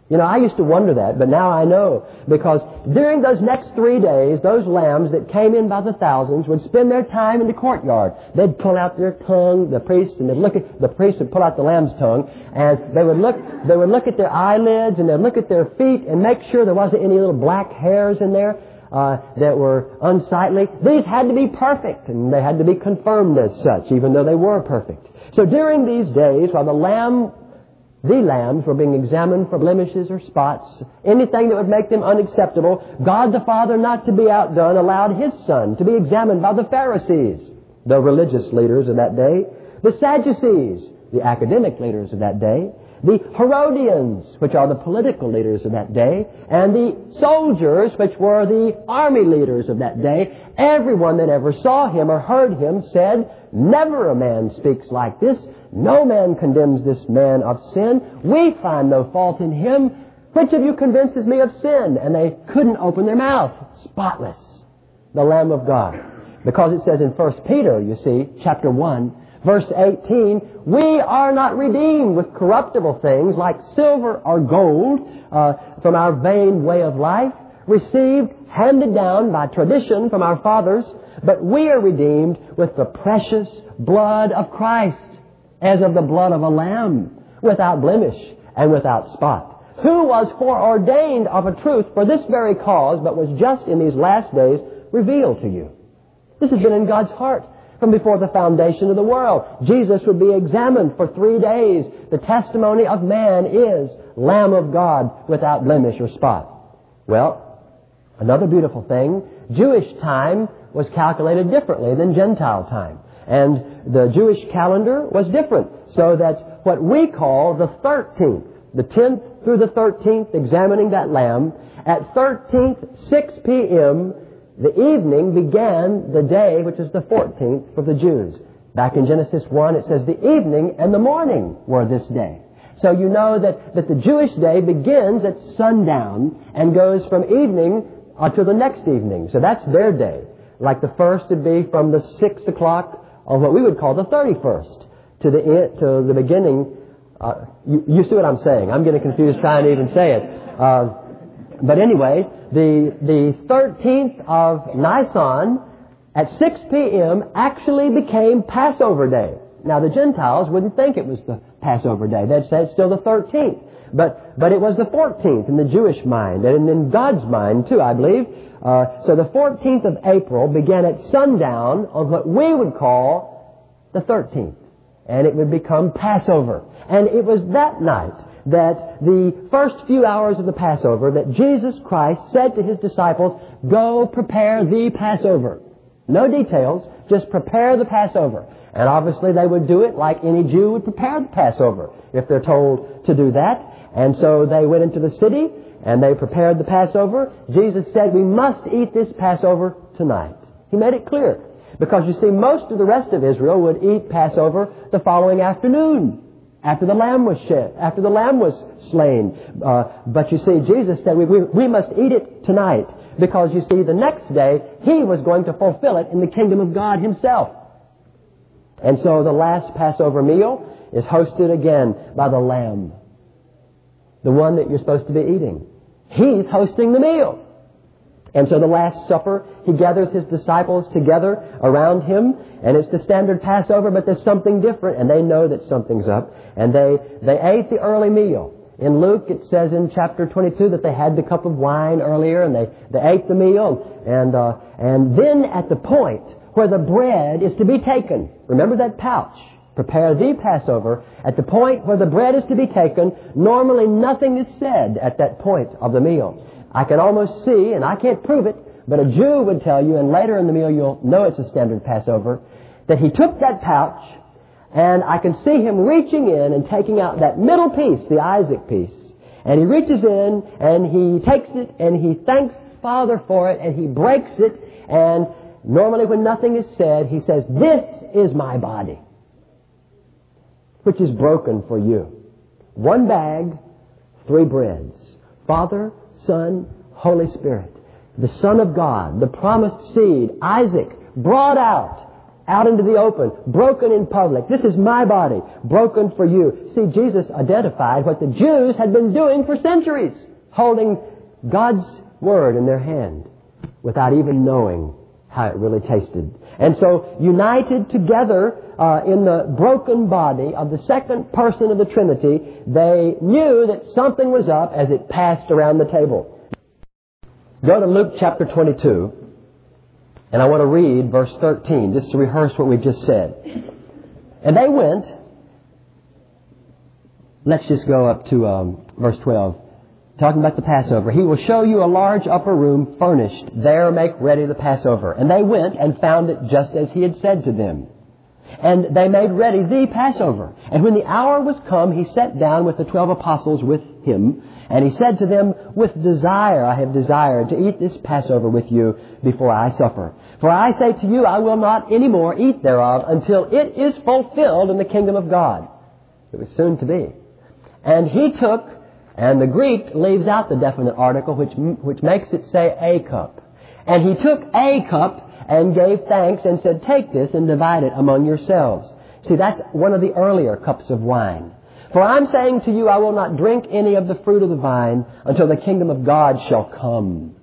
You know, I used to wonder that, but now I know, because during those next 3 days, those lambs that came in by the thousands would spend their time in the courtyard. They'd pull out their tongue, the priest would pull out the lamb's tongue, and they would look at their eyelids, and they'd look at their feet and make sure there wasn't any little black hairs in there. that were unsightly, these had to be perfect, and they had to be confirmed as such, even though they were perfect. So during these days, while the lambs were being examined for blemishes or spots, anything that would make them unacceptable, God the Father, not to be outdone, allowed His Son to be examined by the Pharisees, the religious leaders of that day, the Sadducees, the academic leaders of that day, the Herodians, which are the political leaders of that day, and the soldiers, which were the army leaders of that day. Everyone that ever saw Him or heard Him said, "Never a man speaks like this. No man condemns this man of sin. We find no fault in him. Which of you convinces me of sin?" And they couldn't open their mouth. Spotless, the Lamb of God. Because it says in 1 Peter, you see, chapter 1, Verse 18, "We are not redeemed with corruptible things like silver or gold from our vain way of life, received, handed down by tradition from our fathers, but we are redeemed with the precious blood of Christ, as of the blood of a lamb, without blemish and without spot, who was foreordained of a truth for this very cause, but was just in these last days revealed to you." This has been in God's heart from before the foundation of the world. Jesus would be examined for 3 days. The testimony of man is Lamb of God without blemish or spot. Well, another beautiful thing, Jewish time was calculated differently than Gentile time. And the Jewish calendar was different, so that what we call the 13th, the 10th through the 13th, examining that lamb, at 13th, 6 p.m., the evening began the day, which is the 14th for the Jews. Back in Genesis 1, it says the evening and the morning were this day. So you know that the Jewish day begins at sundown and goes from evening until the next evening. So that's their day. Like the first would be from the 6 o'clock of what we would call the 31st to the beginning. You see what I'm saying. I'm getting confused trying to even say it. But anyway, the 13th of Nisan at 6 p.m. actually became Passover Day. Now, the Gentiles wouldn't think it was the Passover Day. They'd say it's still the 13th. But it was the 14th in the Jewish mind, and in God's mind, too, I believe. So the 14th of April began at sundown on what we would call the 13th. And it would become Passover. And it was that night that the first few hours of the Passover that Jesus Christ said to His disciples, "Go prepare the Passover." No details, just prepare the Passover. And obviously they would do it like any Jew would prepare the Passover if they're told to do that. And so they went into the city and they prepared the Passover. Jesus said, "We must eat this Passover tonight." He made it clear. Because you see, most of the rest of Israel would eat Passover the following afternoon, after the lamb was shed, after the lamb was slain. But you see, Jesus said, we must eat it tonight, because you see, the next day, He was going to fulfill it in the kingdom of God Himself. And so the last Passover meal is hosted again by the Lamb, the one that you're supposed to be eating. He's hosting the meal. And so the Last Supper, He gathers His disciples together around Him, and it's the standard Passover, but there's something different, and they know that something's up. And they ate the early meal. In Luke, it says in chapter 22 that they had the cup of wine earlier, and they ate the meal. And then at the point where the bread is to be taken, remember that pouch, prepare the Passover, at the point where the bread is to be taken, normally nothing is said at that point of the meal. I can almost see, and I can't prove it, but a Jew would tell you, and later in the meal you'll know it's a standard Passover, that he took that pouch, and I can see him reaching in and taking out that middle piece, the Isaac piece. And he reaches in, and he takes it, and he thanks Father for it, and he breaks it. And normally when nothing is said, he says, "This is my body, which is broken for you." 1 bag, 3 breads. Father, Son, Holy Spirit, the Son of God, the promised seed, Isaac, brought out into the open, broken in public. "This is my body, broken for you." See, Jesus identified what the Jews had been doing for centuries, holding God's Word in their hand without even knowing how it really tasted. And so, united together in the broken body of the second person of the Trinity, they knew that something was up as it passed around the table. Go to Luke chapter 22, and I want to read verse 13, just to rehearse what we've just said. And they went. Let's just go up to verse 12. Talking about the Passover. He will show you a large upper room furnished. There make ready the Passover. And they went and found it just as he had said to them. And they made ready the Passover. And when the hour was come, he sat down with the 12 apostles with him. And he said to them, with desire I have desired to eat this Passover with you before I suffer. For I say to you, I will not any more eat thereof until it is fulfilled in the kingdom of God. It was soon to be. And he took, and the Greek leaves out the definite article, which makes it say a cup. And he took a cup and gave thanks and said, take this and divide it among yourselves. See, that's one of the earlier cups of wine. For I'm saying to you, I will not drink any of the fruit of the vine until the kingdom of God shall come.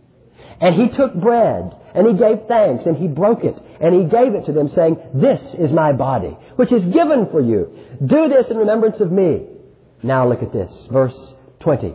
And he took bread, and he gave thanks, and he broke it, and he gave it to them, saying, this is my body, which is given for you. Do this in remembrance of me. Now look at this, verse 20.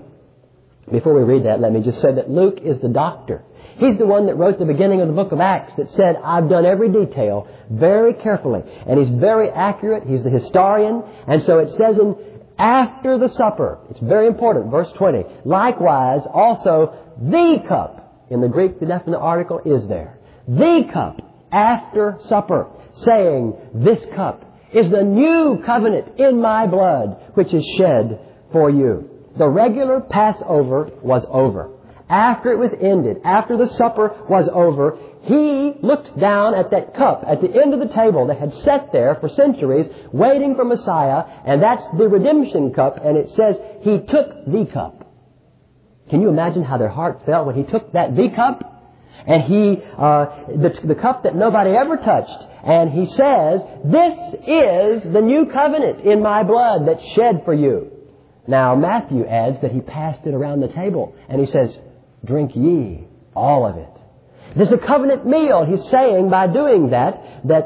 Before we read that, let me just say that Luke is the doctor. He's the one that wrote the beginning of the book of Acts that said, I've done every detail very carefully. And he's very accurate. He's the historian. And so it says in after the supper, it's very important, verse 20, likewise also the cup, in the Greek the definite article is there, the cup after supper, saying, this cup is the new covenant in my blood, which is shed for you. The regular Passover was over. After it was ended, after the supper was over, he looked down at that cup at the end of the table that had sat there for centuries waiting for Messiah, and that's the redemption cup, and it says he took the cup. Can you imagine how their heart felt when he took that the cup? And he, the cup that nobody ever touched, and he says, this is the new covenant in my blood that's shed for you. Now, Matthew adds that he passed it around the table, and he says, drink ye all of it. There's a covenant meal, he's saying, by doing that,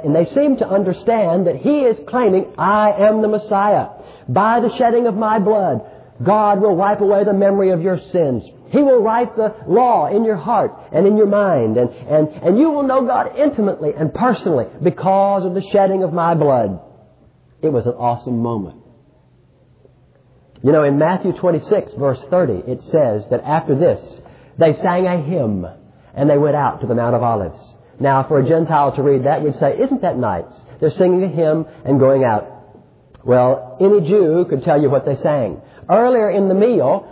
and they seem to understand that he is claiming, I am the Messiah. By the shedding of my blood, God will wipe away the memory of your sins. He will write the law in your heart and in your mind, and you will know God intimately and personally because of the shedding of my blood. It was an awesome moment. You know, in Matthew 26, verse 30, it says that after this, they sang a hymn and they went out to the Mount of Olives. Now, for a Gentile to read that, we'd say, isn't that nice? They're singing a hymn and going out. Well, any Jew could tell you what they sang. Earlier in the meal,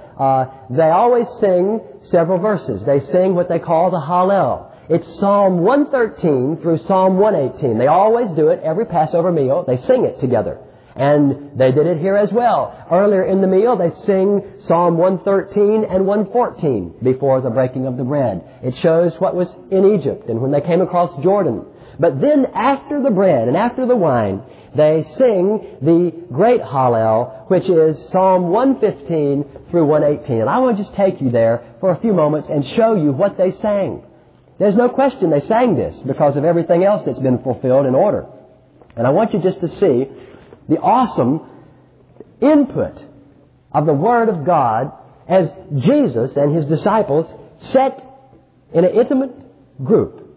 they always sing several verses. They sing what they call the Hallel. It's Psalm 113 through Psalm 118. They always do it every Passover meal. They sing it together. And they did it here as well. Earlier in the meal, they sing Psalm 113 and 114 before the breaking of the bread. It shows what was in Egypt and when they came across Jordan. But then after the bread and after the wine, they sing the great Hallel, which is Psalm 115 through 118. And I want to just take you there for a few moments and show you what they sang. There's no question they sang this because of everything else that's been fulfilled in order. And I want you just to see the awesome input of the Word of God as Jesus and His disciples sat in an intimate group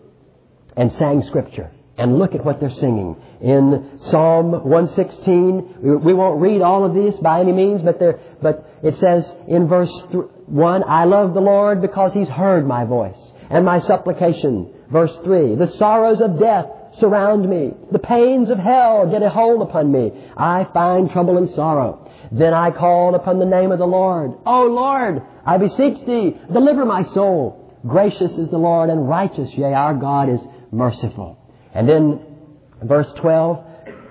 and sang Scripture. And look at what they're singing. In Psalm 116, we won't read all of this by any means, but it says in verse 1, I love the Lord because He's heard my voice and my supplication. Verse 3, the sorrows of death surround me. The pains of hell get a hold upon me. I find trouble and sorrow. Then I called upon the name of the Lord. O Lord, I beseech Thee, deliver my soul. Gracious is the Lord and righteous, yea, our God is merciful. And then, verse 12,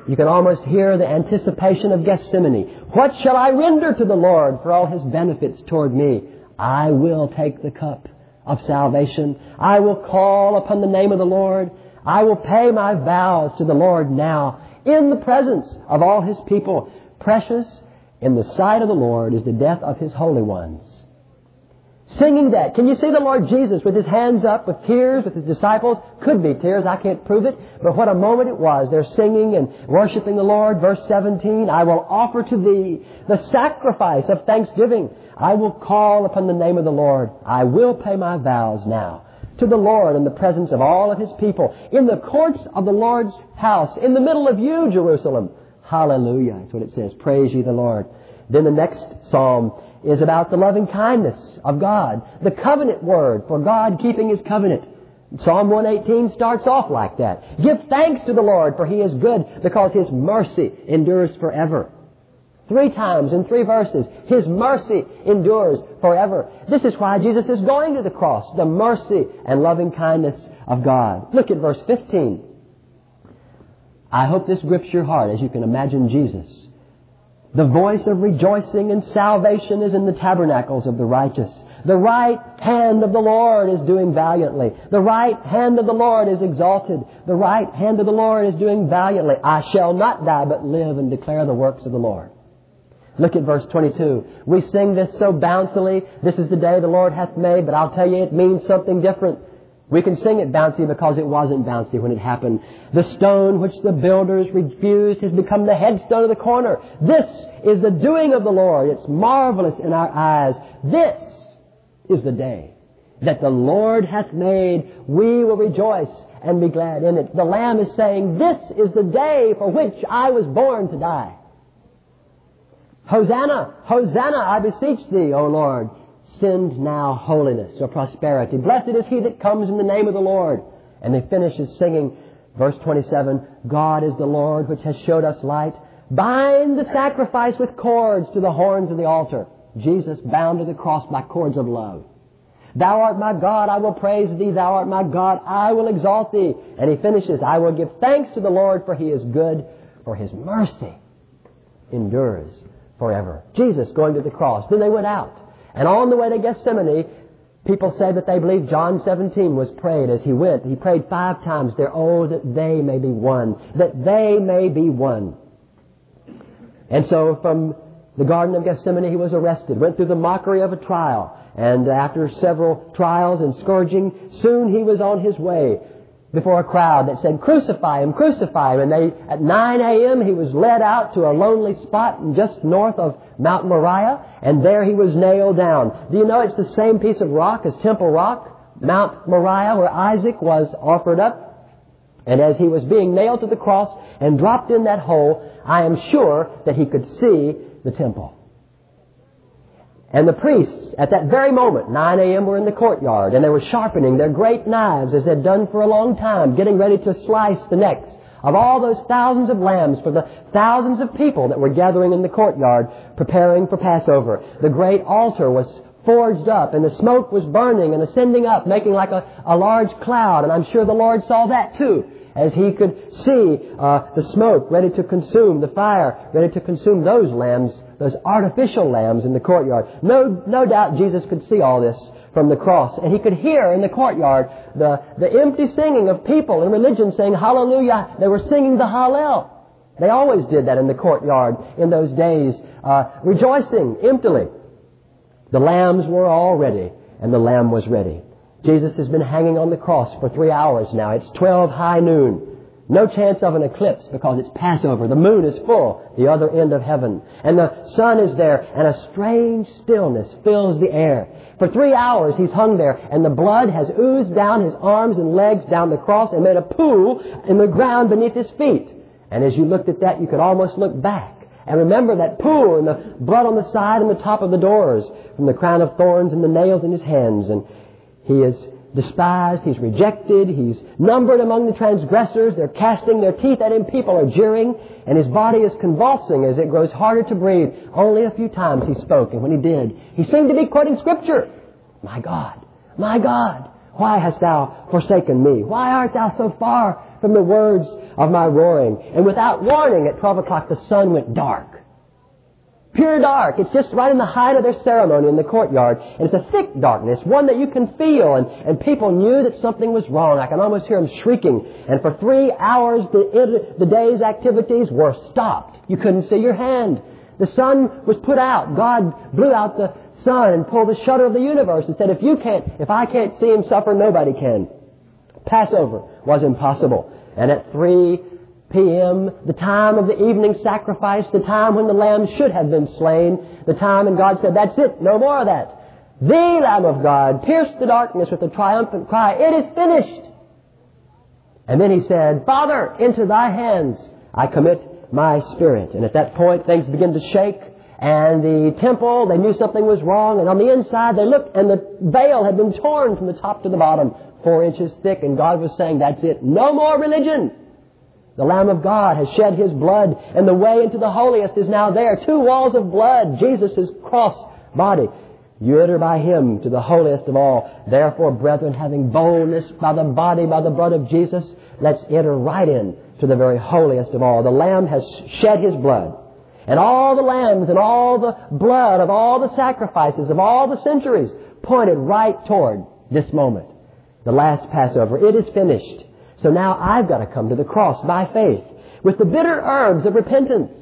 you can almost hear the anticipation of Gethsemane. What shall I render to the Lord for all His benefits toward me? I will take the cup of salvation. I will call upon the name of the Lord. I will pay my vows to the Lord now in the presence of all His people. Precious in the sight of the Lord is the death of His holy ones. Singing that. Can you see the Lord Jesus with his hands up, with tears, with his disciples? Could be tears. I can't prove it. But what a moment it was. They're singing and worshiping the Lord. Verse 17, I will offer to thee the sacrifice of thanksgiving. I will call upon the name of the Lord. I will pay my vows now to the Lord in the presence of all of his people, in the courts of the Lord's house, in the middle of you, Jerusalem. Hallelujah. That's what it says. Praise ye the Lord. Then the next psalm is about the loving kindness of God, the covenant word for God keeping his covenant. Psalm 118 starts off like that. Give thanks to the Lord, for he is good, because his mercy endures forever. Three times in three verses, his mercy endures forever. This is why Jesus is going to the cross, the mercy and loving kindness of God. Look at verse 15. I hope this grips your heart as you can imagine Jesus. The voice of rejoicing and salvation is in the tabernacles of the righteous. The right hand of the Lord is doing valiantly. The right hand of the Lord is exalted. The right hand of the Lord is doing valiantly. I shall not die but live and declare the works of the Lord. Look at verse 22. We sing this so bountifully. This is the day the Lord hath made, but I'll tell you it means something different. We can sing it bouncy because it wasn't bouncy when it happened. The stone which the builders refused has become the headstone of the corner. This is the doing of the Lord. It's marvelous in our eyes. This is the day that the Lord hath made. We will rejoice and be glad in it. The Lamb is saying, this is the day for which I was born to die. Hosanna, Hosanna, I beseech thee, O Lord. Send now holiness or prosperity. Blessed is he that comes in the name of the Lord. And they finish his singing. Verse 27, God is the Lord which has showed us light. Bind the sacrifice with cords to the horns of the altar. Jesus bound to the cross by cords of love. Thou art my God, I will praise thee. Thou art my God, I will exalt thee. And he finishes, I will give thanks to the Lord, for he is good, for his mercy endures forever. Jesus going to the cross. Then they went out. And on the way to Gethsemane, people say that they believe John 17 was prayed as he went. He prayed 5 times there, oh, that they may be one, that they may be one. And so from the Garden of Gethsemane, he was arrested, went through the mockery of a trial. And after several trials and scourging, soon he was on his way before a crowd that said, crucify him, crucify him. And they, at 9 a.m. he was led out to a lonely spot just north of Mount Moriah, and there he was nailed down. Do you know it's the same piece of rock as Temple Rock, Mount Moriah, where Isaac was offered up? And as he was being nailed to the cross and dropped in that hole, I am sure that he could see the temple. And the priests, at that very moment, 9 a.m., were in the courtyard, and they were sharpening their great knives, as they'd done for a long time, getting ready to slice the necks of all those thousands of lambs for the thousands of people that were gathering in the courtyard, preparing for Passover. The great altar was forged up, and the smoke was burning and ascending up, making like a large cloud, and I'm sure the Lord saw that too, as he could see the smoke ready to consume, the fire ready to consume those lambs, those artificial lambs in the courtyard. No doubt Jesus could see all this from the cross. And he could hear in the courtyard the empty singing of people in religion saying, hallelujah. They were singing the Hallel. They always did that in the courtyard in those days, rejoicing emptily. The lambs were all ready, and the Lamb was ready. Jesus has been hanging on the cross for 3 hours now. It's 12 high noon. No chance of an eclipse because it's Passover. The moon is full, the other end of heaven. And the sun is there, and a strange stillness fills the air. For 3 hours he's hung there, and the blood has oozed down his arms and legs down the cross and made a pool in the ground beneath his feet. And as you looked at that, you could almost look back and remember that pool and the blood on the side and the top of the doors from the crown of thorns and the nails in his hands. And he is despised, he's rejected, he's numbered among the transgressors, they're casting their teeth at him, people are jeering, and his body is convulsing as it grows harder to breathe. Only a few times he spoke, and when he did, he seemed to be quoting Scripture. My God, why hast thou forsaken me? Why art thou so far from the words of my roaring? And without warning, at 12 o'clock the sun went dark. Pure dark. It's just right in the height of their ceremony in the courtyard. And it's a thick darkness, one that you can feel. And people knew that something was wrong. I can almost hear them shrieking. And for 3 hours, the day's activities were stopped. You couldn't see your hand. The sun was put out. God blew out the Son and pulled the shutter of the universe and said, if I can't see him suffer, nobody can. Passover was impossible. And at 3 p.m., the time of the evening sacrifice, the time when the lamb should have been slain, the time when God said, that's it, no more of that. The Lamb of God pierced the darkness with a triumphant cry, it is finished. And then he said, Father, into thy hands I commit my spirit. And at that point, things begin to shake. And the temple, they knew something was wrong. And on the inside, they looked, and the veil had been torn from the top to the bottom, 4 inches thick. And God was saying, that's it. No more religion. The Lamb of God has shed his blood, and the way into the holiest is now there. 2 walls of blood, Jesus' cross body. You enter by him to the holiest of all. Therefore, brethren, having boldness by the body, by the blood of Jesus, let's enter right in to the very holiest of all. The Lamb has shed his blood. And all the lambs and all the blood of all the sacrifices of all the centuries pointed right toward this moment. The last Passover. It is finished. So now I've got to come to the cross by faith with the bitter herbs of repentance.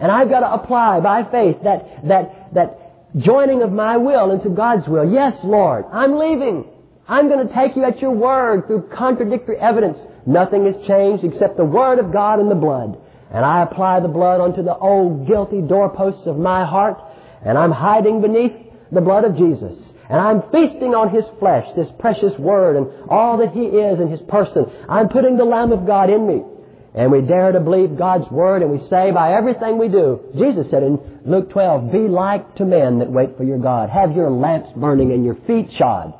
And I've got to apply by faith that joining of my will into God's will. Yes, Lord, I'm leaving. I'm going to take you at your word through contradictory evidence. Nothing has changed except the word of God and the blood. And I apply the blood onto the old guilty doorposts of my heart. And I'm hiding beneath the blood of Jesus. And I'm feasting on his flesh, this precious word and all that he is in his person. I'm putting the Lamb of God in me. And we dare to believe God's word, and we say by everything we do. Jesus said in Luke 12, be like to men that wait for your God. Have your lamps burning and your feet shod.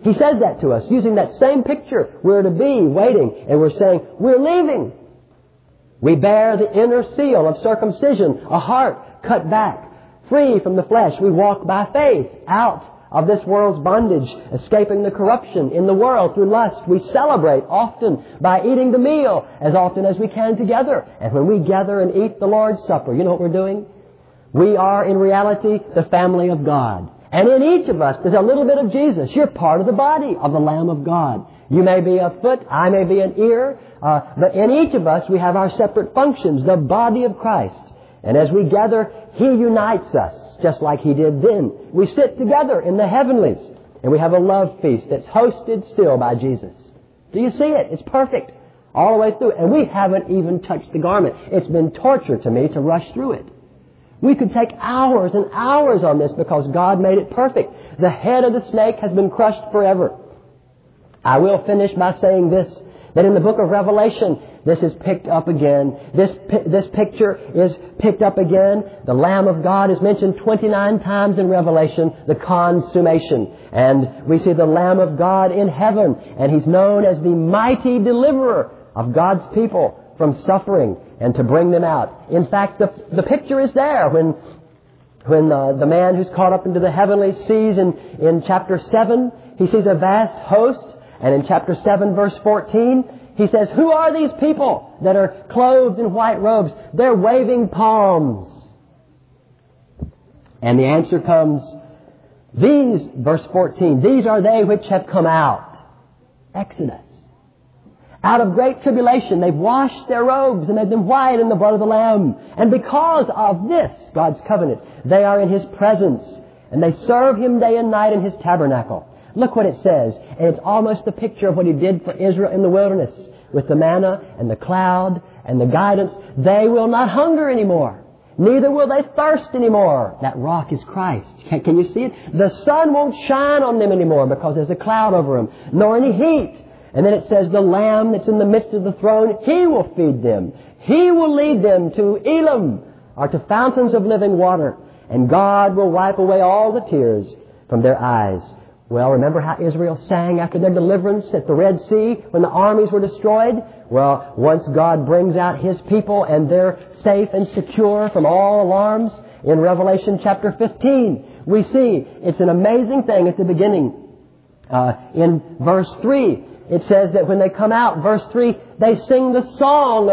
He says that to us using that same picture. We're to be waiting, and we're saying, we're leaving. We bear the inner seal of circumcision, a heart cut back, free from the flesh. We walk by faith out of this world's bondage, escaping the corruption in the world through lust. We celebrate often by eating the meal as often as we can together. And when we gather and eat the Lord's Supper, you know what we're doing? We are in reality the family of God. And in each of us, there's a little bit of Jesus. You're part of the body of the Lamb of God. You may be a foot, I may be an ear, but in each of us, we have our separate functions, the body of Christ. And as we gather, he unites us. Just like he did then. We sit together in the heavenlies, and we have a love feast that's hosted still by Jesus. Do you see it? It's perfect all the way through. And we haven't even touched the garment. It's been torture to me to rush through it. We could take hours and hours on this because God made it perfect. The head of the snake has been crushed forever. I will finish by saying this, that in the book of Revelation, this is picked up again. This picture is picked up again. The Lamb of God is mentioned 29 times in Revelation, the consummation. And we see the Lamb of God in heaven, and he's known as the mighty deliverer of God's people from suffering and to bring them out. In fact, the picture is there when the man who's caught up into the heavenly sees in chapter 7, he sees a vast host, and in chapter 7, verse 14, he says, who are these people that are clothed in white robes? They're waving palms. And the answer comes, verse 14, these are they which have come out. Exodus. Out of great tribulation, they've washed their robes and they've been white in the blood of the Lamb. And because of this, God's covenant, they are in his presence and they serve him day and night in his tabernacle. Look what it says. And it's almost the picture of what he did for Israel in the wilderness with the manna and the cloud and the guidance. They will not hunger anymore. Neither will they thirst anymore. That rock is Christ. Can you see it? The sun won't shine on them anymore because there's a cloud over them, nor any heat. And then it says the Lamb that's in the midst of the throne, he will feed them. He will lead them to Elim, or to fountains of living water. And God will wipe away all the tears from their eyes. Well, remember how Israel sang after their deliverance at the Red Sea when the armies were destroyed? Well, once God brings out his people and they're safe and secure from all alarms, in Revelation chapter 15, we see it's an amazing thing at the beginning. In verse 3, it says that when they come out, verse 3, they sing the song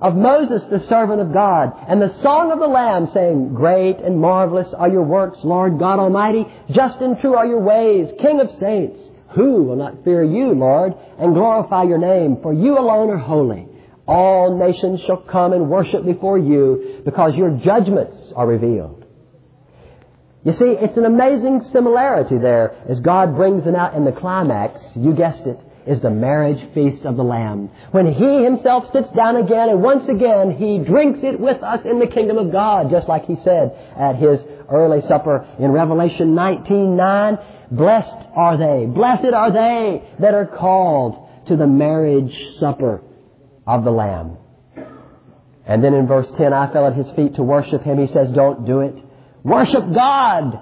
of Moses, the servant of God, and the song of the Lamb, saying, great and marvelous are your works, Lord God Almighty. Just and true are your ways, King of saints. Who will not fear you, Lord, and glorify your name? For you alone are holy. All nations shall come and worship before you, because your judgments are revealed. You see, it's an amazing similarity there as God brings them out in the climax, you guessed it, is the marriage feast of the Lamb. When He Himself sits down again, and once again He drinks it with us in the kingdom of God, just like He said at His early supper in Revelation 19:9. Blessed are they that are called to the marriage supper of the Lamb. And then in verse 10, I fell at His feet to worship Him. He says, don't do it. Worship God!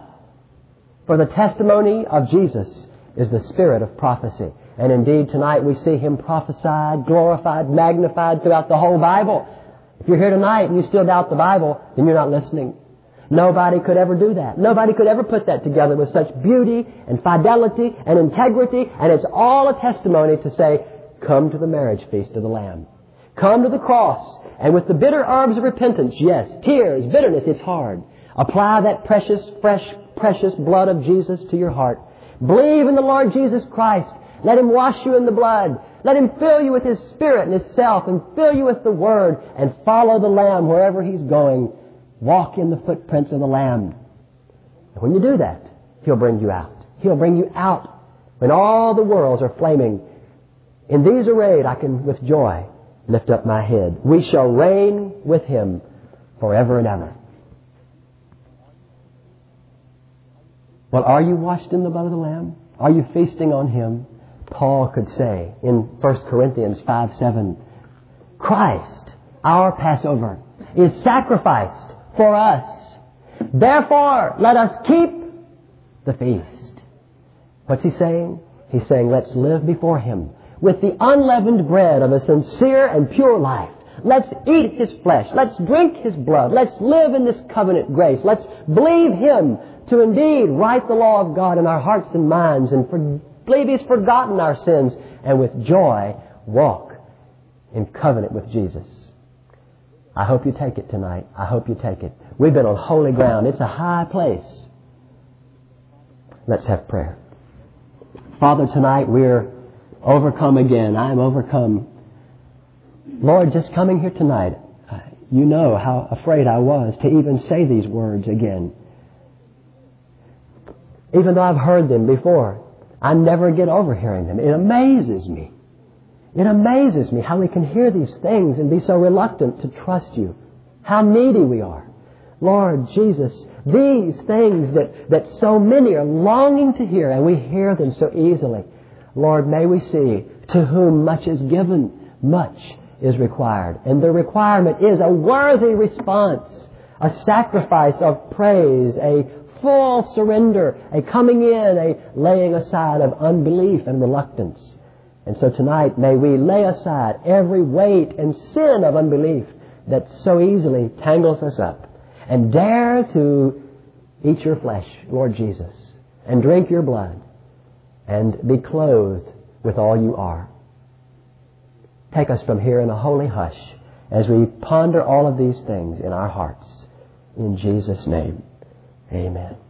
For the testimony of Jesus is the spirit of prophecy. And indeed, tonight we see Him prophesied, glorified, magnified throughout the whole Bible. If you're here tonight and you still doubt the Bible, then you're not listening. Nobody could ever do that. Nobody could ever put that together with such beauty and fidelity and integrity. And it's all a testimony to say, come to the marriage feast of the Lamb. Come to the cross. And with the bitter herbs of repentance, yes, tears, bitterness, it's hard. Apply that precious, fresh, precious blood of Jesus to your heart. Believe in the Lord Jesus Christ. Let Him wash you in the blood. Let Him fill you with His Spirit and His self and fill you with the Word, and follow the Lamb wherever He's going. Walk in the footprints of the Lamb. And when you do that, He'll bring you out. He'll bring you out when all the worlds are flaming. In these arrayed, I can with joy lift up my head. We shall reign with Him forever and ever. Well, are you washed in the blood of the Lamb? Are you feasting on Him? Paul could say in 1 Corinthians 5:7, Christ, our Passover, is sacrificed for us. Therefore, let us keep the feast. What's he saying? He's saying, let's live before Him with the unleavened bread of a sincere and pure life. Let's eat His flesh. Let's drink His blood. Let's live in this covenant grace. Let's believe Him to indeed write the law of God in our hearts and minds, and believe He's forgotten our sins, and with joy walk in covenant with Jesus. I hope you take it tonight. I hope you take it. We've been on holy ground. It's a high place. Let's have prayer. Father, tonight we're overcome again. I am overcome. Lord, just coming here tonight, you know how afraid I was to even say these words again. Even though I've heard them before, I never get over hearing them. It amazes me. It amazes me how we can hear these things and be so reluctant to trust You. How needy we are. Lord Jesus, these things that so many are longing to hear, and we hear them so easily. Lord, may we see to whom much is given, much is required. And the requirement is a worthy response, a sacrifice of praise, a full surrender, a coming in, a laying aside of unbelief and reluctance. And so tonight, may we lay aside every weight and sin of unbelief that so easily tangles us up, and dare to eat Your flesh, Lord Jesus, and drink Your blood, and be clothed with all You are. Take us from here in a holy hush as we ponder all of these things in our hearts. In Jesus' name, amen.